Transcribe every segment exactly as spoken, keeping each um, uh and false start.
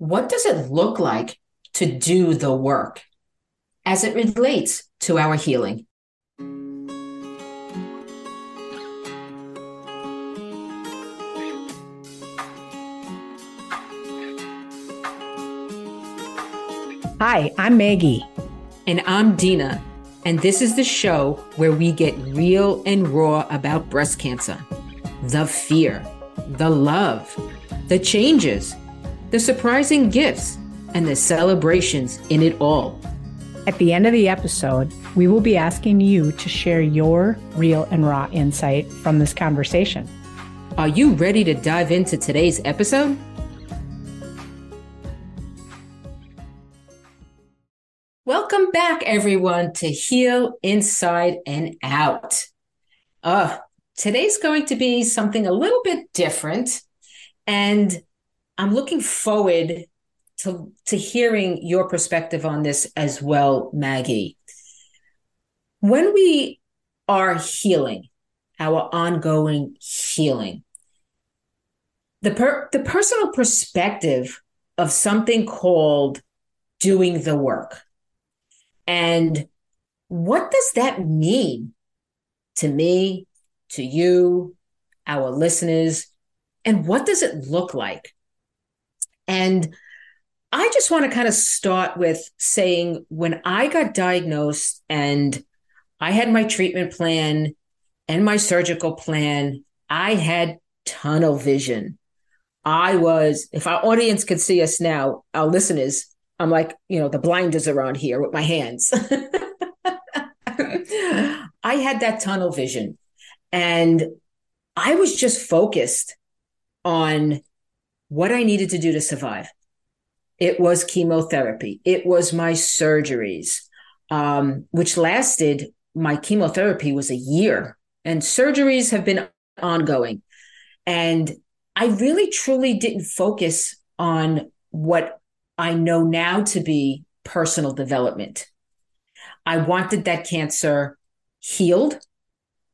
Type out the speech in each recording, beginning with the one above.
what does it look like to do the work as it relates to our healing? Hi, I'm Maggie. And I'm Dina. And this is the show where we get real and raw about breast cancer. The fear, the love, the changes, the surprising gifts, and the celebrations in it all. At the end of the episode, we will be asking you to share your real and raw insight from this conversation. Are you ready to dive into today's episode? Welcome back, everyone, to Heal Inside and Out. Uh, today's going to be something a little bit different, and I'm looking forward to, to hearing your perspective on this as well, Maggie. When we are healing, our ongoing healing, the per- the personal perspective of something called doing the work. And what does that mean to me, to you, our listeners, and what does it look like? And I just want to kind of start with saying when I got diagnosed and I had my treatment plan and my surgical plan, I had tunnel vision. I was, if our audience could see us now, our listeners, I'm like, you know, the blinders are on here with my hands. I had that tunnel vision and I was just focused on what I needed to do to survive. It was chemotherapy. It was my surgeries, um, which lasted, my chemotherapy was a year, and surgeries have been ongoing. And I really, truly didn't focus on what I know now to be personal development. I wanted that cancer healed.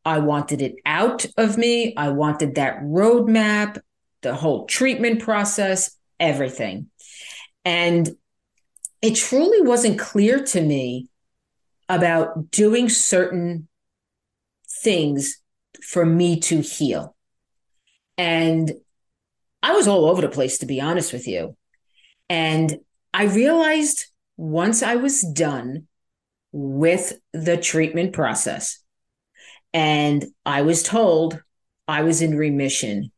I wanted it out of me. I wanted that roadmap, the whole treatment process, everything. And it truly wasn't clear to me about doing certain things for me to heal. And I was all over the place, to be honest with you. And I realized once I was done with the treatment process and I was told I was in remission,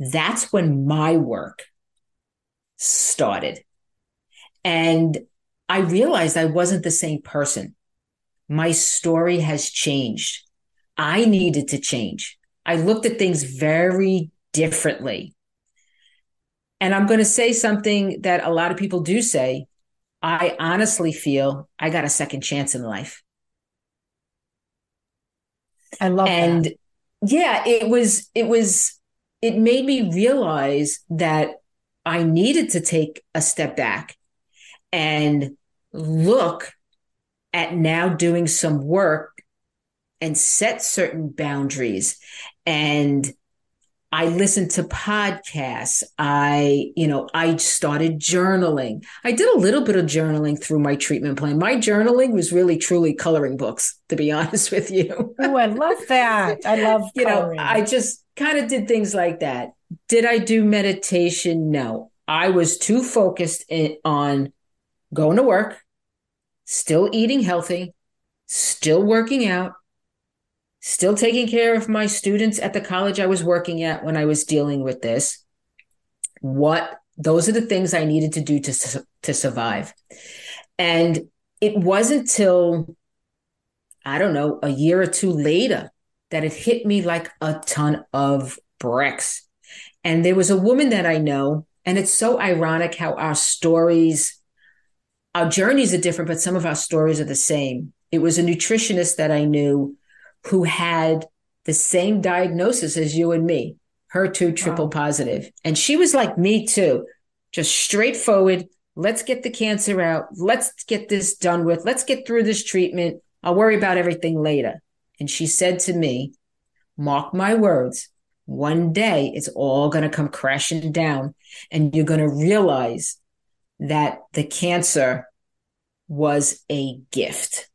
that's when my work started. And I realized I wasn't the same person. My story has changed. I needed to change. I looked at things very differently. And I'm going to say something that a lot of people do say. I honestly feel I got a second chance in life. I love and that. And yeah, it was, it was, it made me realize that I needed to take a step back and look at now doing some work and set certain boundaries. And I listened to podcasts. I, you know, I started journaling. I did a little bit of journaling through my treatment plan. My journaling was really, truly coloring books, to be honest with you. Oh, I love that. I love you coloring. know, I just kind of did things like that. Did I do meditation? No, I was too focused in, on going to work, still eating healthy, still working out, still taking care of my students at the college I was working at when I was dealing with this. What, those are the things I needed to do to, to survive. And it wasn't till, I don't know, a year or two later that it hit me like a ton of bricks. And there was a woman that I know, and it's so ironic how our stories, our journeys are different, but some of our stories are the same. It was a nutritionist that I knew who had the same diagnosis as you and me, H E R two triple positive. And she was like me too, just straightforward. Let's get the cancer out. Let's get this done with. Let's get through this treatment. I'll worry about everything later. And she said to me, mark my words, one day it's all going to come crashing down and you're going to realize that the cancer was a gift.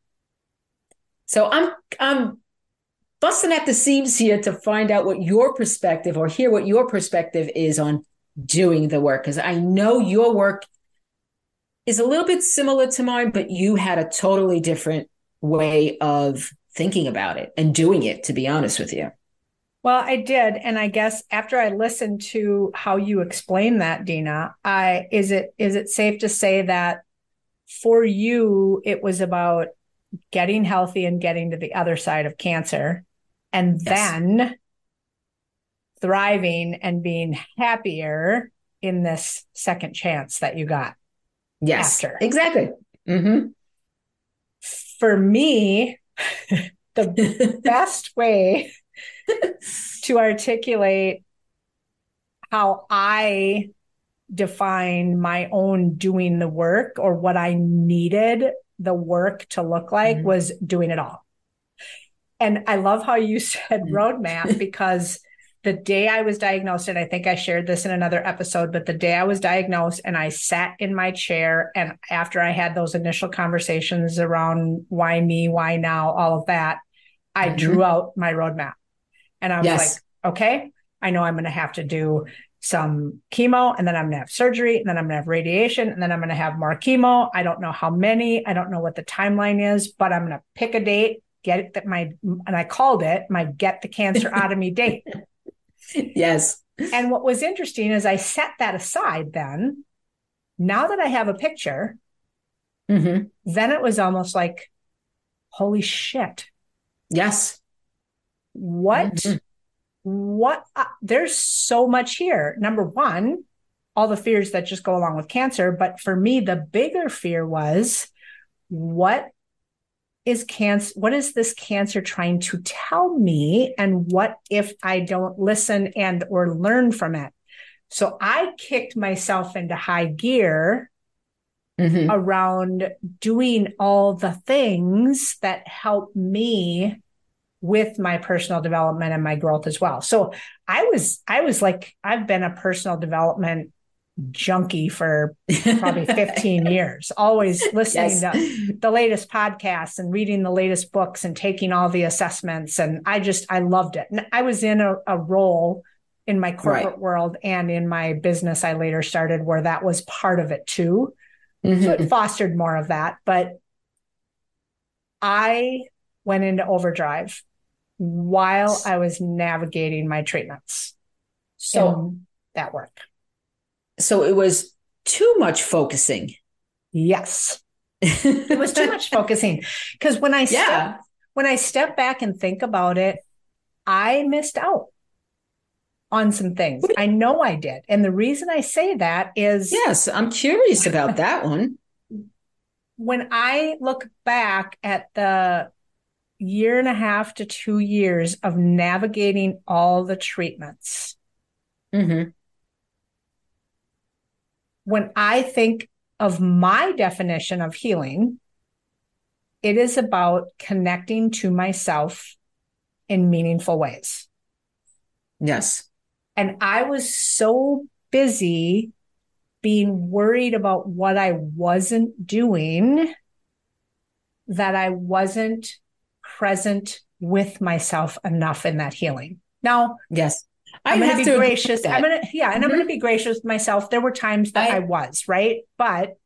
So I'm I'm busting at the seams here to find out what your perspective, or hear what your perspective is on doing the work, because I know your work is a little bit similar to mine, but you had a totally different way of thinking about it and doing it, to be honest with you. Well, I did. And I guess after I listened to how you explained that, Dina, I is it is it safe to say that for you, it was about getting healthy and getting to the other side of cancer, and yes, then thriving and being happier in this second chance that you got? Yes, after. Exactly. Mm-hmm. For me, the best way to articulate how I define my own doing the work, or what I needed the work to look like, mm-hmm, was doing it all. And I love how you said roadmap, because the day I was diagnosed, and I think I shared this in another episode, but the day I was diagnosed and I sat in my chair, and after I had those initial conversations around why me, why now, all of that, I mm-hmm. drew out my roadmap. And I was yes. like, okay, I know I'm going to have to do some chemo, and then I'm going to have surgery, and then I'm going to have radiation, and then I'm going to have more chemo. I don't know how many, I don't know what the timeline is, but I'm going to pick a date, get it that my, and I called it my get the cancer out of me date. Yes. And what was interesting is I set that aside then. Now that I have a picture, mm-hmm, then it was almost like, holy shit. Yes. What, mm-hmm. what, uh, there's so much here. Number one, all the fears that just go along with cancer. But for me, the bigger fear was, what is cancer, what is this cancer trying to tell me? And what if I don't listen and or learn from it? So I kicked myself into high gear, mm-hmm, around doing all the things that help me with my personal development and my growth as well. So I was, I was like, I've been a personal development junkie for probably fifteen years, always listening yes. to the latest podcasts and reading the latest books and taking all the assessments. And I just, I loved it. And I was in a, a role in my corporate right. world and in my business I later started where that was part of it too. Mm-hmm. So it fostered more of that. But I went into overdrive while I was navigating my treatments. So that worked. So it was too much focusing. Yes. It was too much focusing. Because when I yeah. step, when I step back and think about it, I missed out on some things. I know I did. And the reason I say that is... Yes, I'm curious about that one. When I look back at the year and a half to two years of navigating all the treatments... Mm-hmm. When I think of my definition of healing, it is about connecting to myself in meaningful ways. Yes. And I was so busy being worried about what I wasn't doing that I wasn't present with myself enough in that healing. Now, yes. I'm going to be gracious. I'm going to, yeah. And mm-hmm. I'm going to be gracious with myself. There were times that I, I was right. But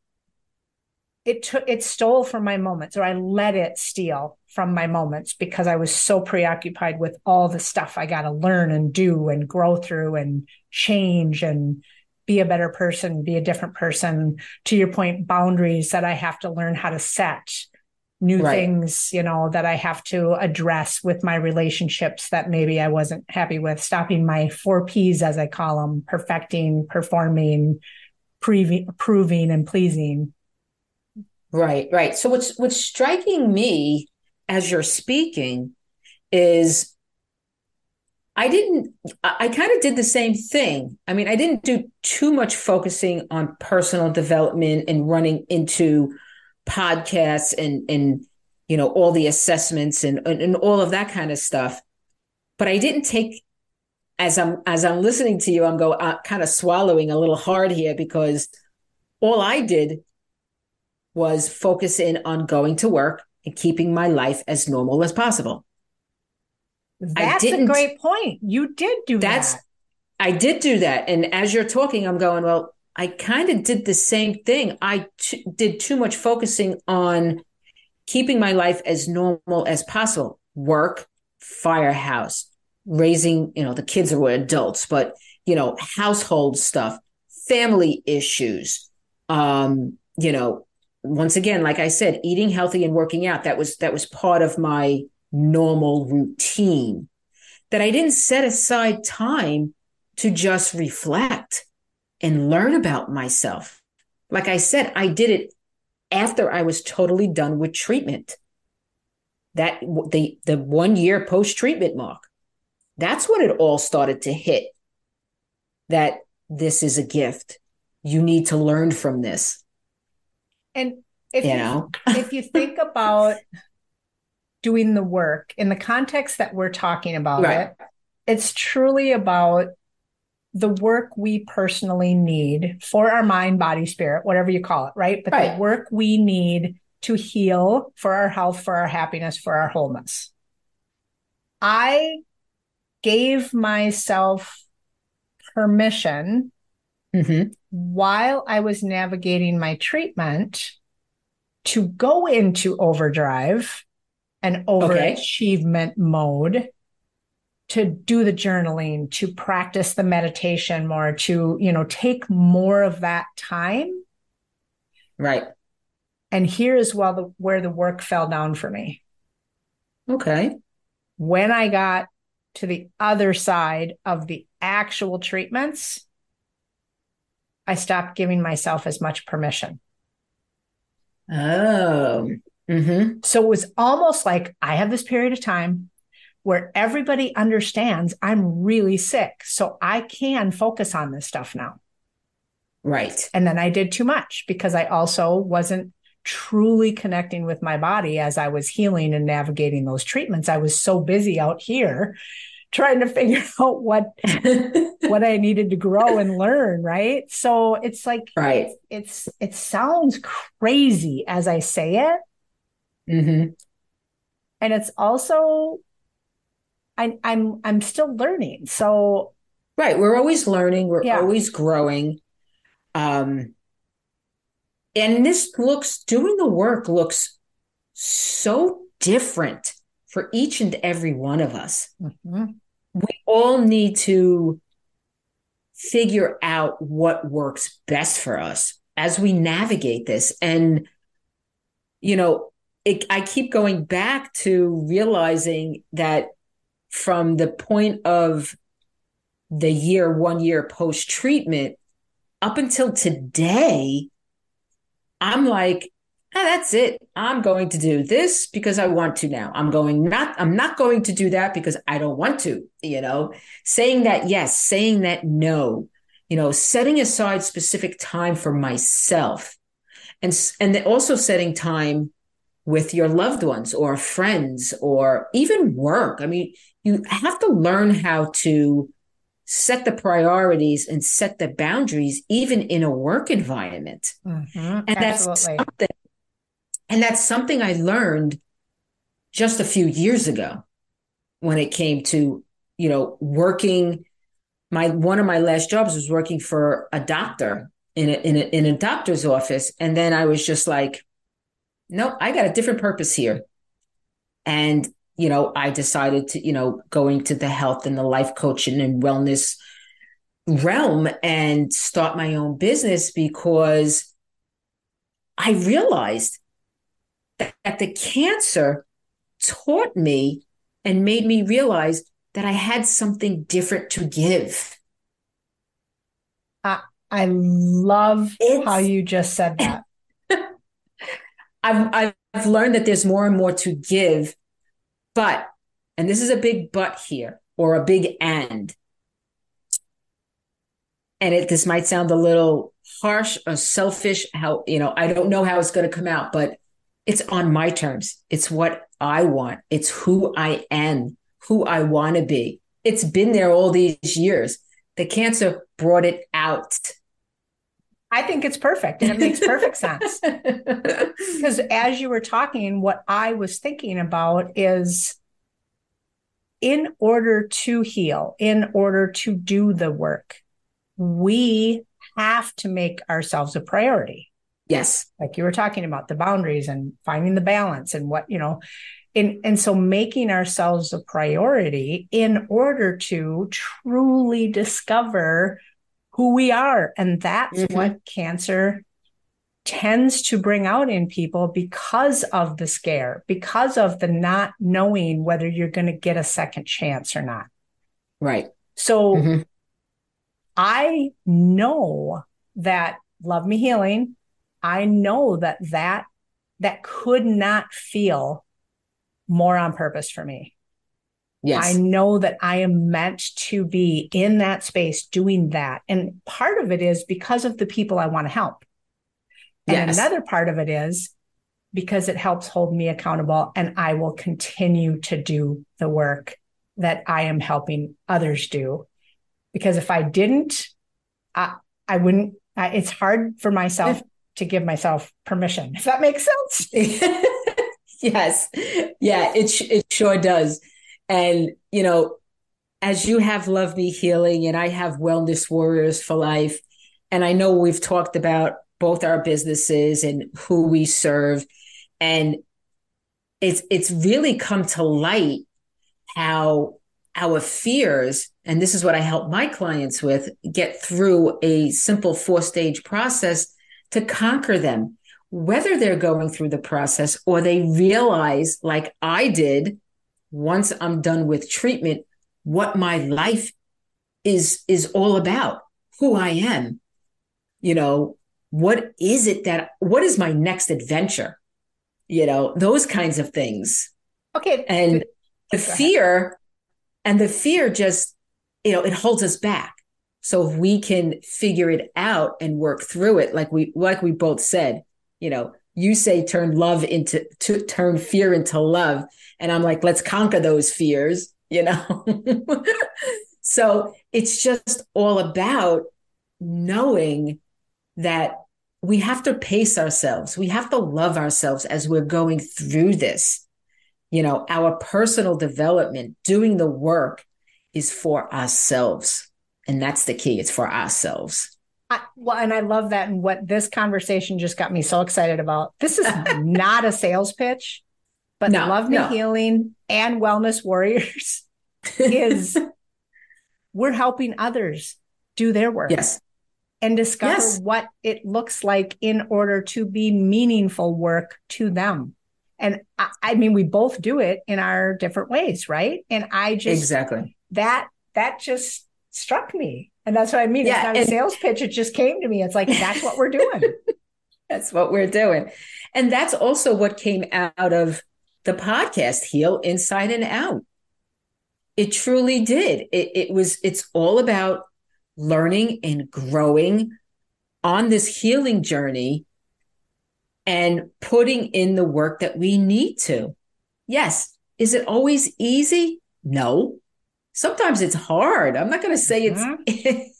it took, it stole from my moments, or I let it steal from my moments, because I was so preoccupied with all the stuff I got to learn and do and grow through and change and be a better person, be a different person. To your point, boundaries that I have to learn how to set, new right. things, you know, that I have to address with my relationships that maybe I wasn't happy with, stopping my four P's, as I call them, perfecting, performing, pre- proving, and pleasing. Right, right. So what's, what's striking me as you're speaking is I didn't, I kind of did the same thing. I mean, I didn't do too much focusing on personal development and running into podcasts and, and, you know, all the assessments and, and, and all of that kind of stuff. But I didn't take, as I'm, as I'm listening to you, I'm go uh, kind of swallowing a little hard here, because All I did was focus in on going to work and keeping my life as normal as possible. That's a great point. You did do that's, that. I did do that. And as you're talking, I'm going, well, I kind of did the same thing. I t- did too much focusing on keeping my life as normal as possible. Work, firehouse, raising, you know, the kids were adults, but, you know, household stuff, family issues, um, you know, once again, like I said, eating healthy and working out, that was, that was part of my normal routine that I didn't set aside time to just reflect and learn about myself. Like I said, I did it after I was totally done with treatment. That the, the one year post-treatment mark, that's when it all started to hit, that this is a gift. You need to learn from this. And if you, you know? If you think about doing the work in the context that we're talking about, right. it, it's truly about the work we personally need for our mind, body, spirit, whatever you call it, right? But right. the work we need to heal for our health, for our happiness, for our wholeness. I gave myself permission mm-hmm. while I was navigating my treatment to go into overdrive and overachievement okay. mode, to do the journaling, to practice the meditation more, to, you know, take more of that time. Right. And here is well the, where the work fell down for me. Okay. When I got to the other side of the actual treatments, I stopped giving myself as much permission. Oh. Mm-hmm. So it was almost like I have this period of time where everybody understands I'm really sick, so I can focus on this stuff now. Right. And then I did too much because I also wasn't truly connecting with my body as I was healing and navigating those treatments. I was so busy out here trying to figure out what what I needed to grow and learn, right? So it's like right. it's, it's it sounds crazy as I say it. Mm-hmm. And it's also I, I'm I'm still learning. So right, we're always learning, we're yeah. always growing. Um And this looks, doing the work looks so different for each and every one of us. Mm-hmm. We all need to figure out what works best for us as we navigate this. And, you know, it, I keep going back to realizing that from the point of the year, one year post-treatment up until today, I'm like, oh, that's it. I'm going to do this because I want to now. I'm going not, I'm not going to do that because I don't want to, you know, saying that yes, saying that no, you know, setting aside specific time for myself, and, and then also setting time with your loved ones or friends or even work. I mean, you have to learn how to set the priorities and set the boundaries, even in a work environment. Mm-hmm, and that's absolutely. something, and that's something I learned just a few years ago when it came to, you know, working. My, one of my last jobs was working for a doctor in a, in a, in a doctor's office. And then I was just like, no, I got a different purpose here. And you know, I decided to, you know, go into the health and the life coaching and wellness realm and start my own business because I realized that, that the cancer taught me and made me realize that I had something different to give. I, I love it's, how you just said that. I've, I've learned that there's more and more to give. But, and this is a big but here, or a big and, and it, this might sound a little harsh or selfish, how, you know, I don't know how it's going to come out, but it's on my terms. It's what I want. It's who I am, who I want to be. It's been there all these years. The cancer brought it out. I think it's perfect, and it makes perfect sense. Because as you were talking, what I was thinking about is, in order to heal, in order to do the work, we have to make ourselves a priority. Yes. Like you were talking about the boundaries and finding the balance and what, you know, and, and so making ourselves a priority in order to truly discover who we are. And that's mm-hmm. what cancer tends to bring out in people, because of the scare, because of the not knowing whether you're going to get a second chance or not. Right. So mm-hmm. I know that Love Me Healing, I know that that, that could not feel more on purpose for me. Yes. I know that I am meant to be in that space doing that. And part of it is because of the people I want to help. And yes. another part of it is because it helps hold me accountable, and I will continue to do the work that I am helping others do. Because if I didn't, I, I wouldn't, I, it's hard for myself to give myself permission. If that makes sense. Yes. Yeah, it, it sure does. And, you know, as you have Love Me Healing and I have Wellness Warriors for Life, and I know we've talked about both our businesses and who we serve, and it's it's really come to light how our fears, and this is what I help my clients with, get through a simple four-stage process to conquer them, whether they're going through the process or they realize, like I did, once I'm done with treatment, what my life is, is all about, who I am, you know, what is it that, what is my next adventure? You know, those kinds of things. Okay. And the fear and the fear just, you know, it holds us back. So if we can figure it out and work through it, like we, like we both said, you know, you say turn love into, to turn fear into love. And I'm like, let's conquer those fears, you know? So it's just all about knowing that we have to pace ourselves. We have to love ourselves as we're going through this. You know, our personal development, doing the work is for ourselves. And that's the key. It's for ourselves. I, well, and I love that. And what this conversation just got me so excited about. This is not a sales pitch, but no, Love Me no. Healing and Wellness Warriors is we're helping others do their work. Yes. And discover yes. what it looks like in order to be meaningful work to them. And I, I mean, we both do it in our different ways, right? And I just, exactly that, that just struck me. And that's what I mean. Yeah, it's not and, a sales pitch. It just came to me. It's like, that's what we're doing. That's what we're doing. And that's also what came out of the podcast, Heal Inside and Out. It truly did. It, it was, it's all about learning and growing on this healing journey and putting in the work that we need to. Yes. Is it always easy? No. Sometimes it's hard. I'm not going to say it's, mm-hmm.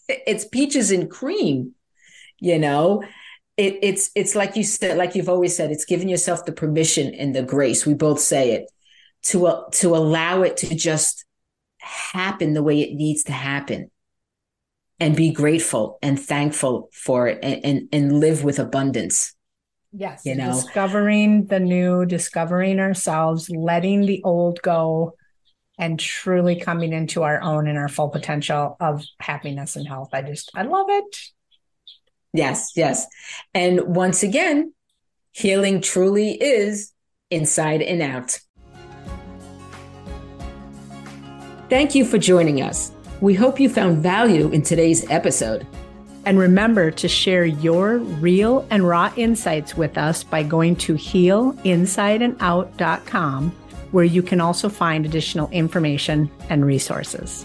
it's peaches and cream, you know, it, it's, it's like you said, like you've always said, it's giving yourself the permission and the grace. We both say it to, uh, to allow it to just happen the way it needs to happen. And be grateful and thankful for it, and, and, and live with abundance. Yes. You know, discovering the new, discovering ourselves, letting the old go, and truly coming into our own and our full potential of happiness and health. I just, I love it. Yes. Yes. And once again, healing truly is inside and out. Thank you for joining us. We hope you found value in today's episode. And remember to share your real and raw insights with us by going to heal inside and out dot com, where you can also find additional information and resources.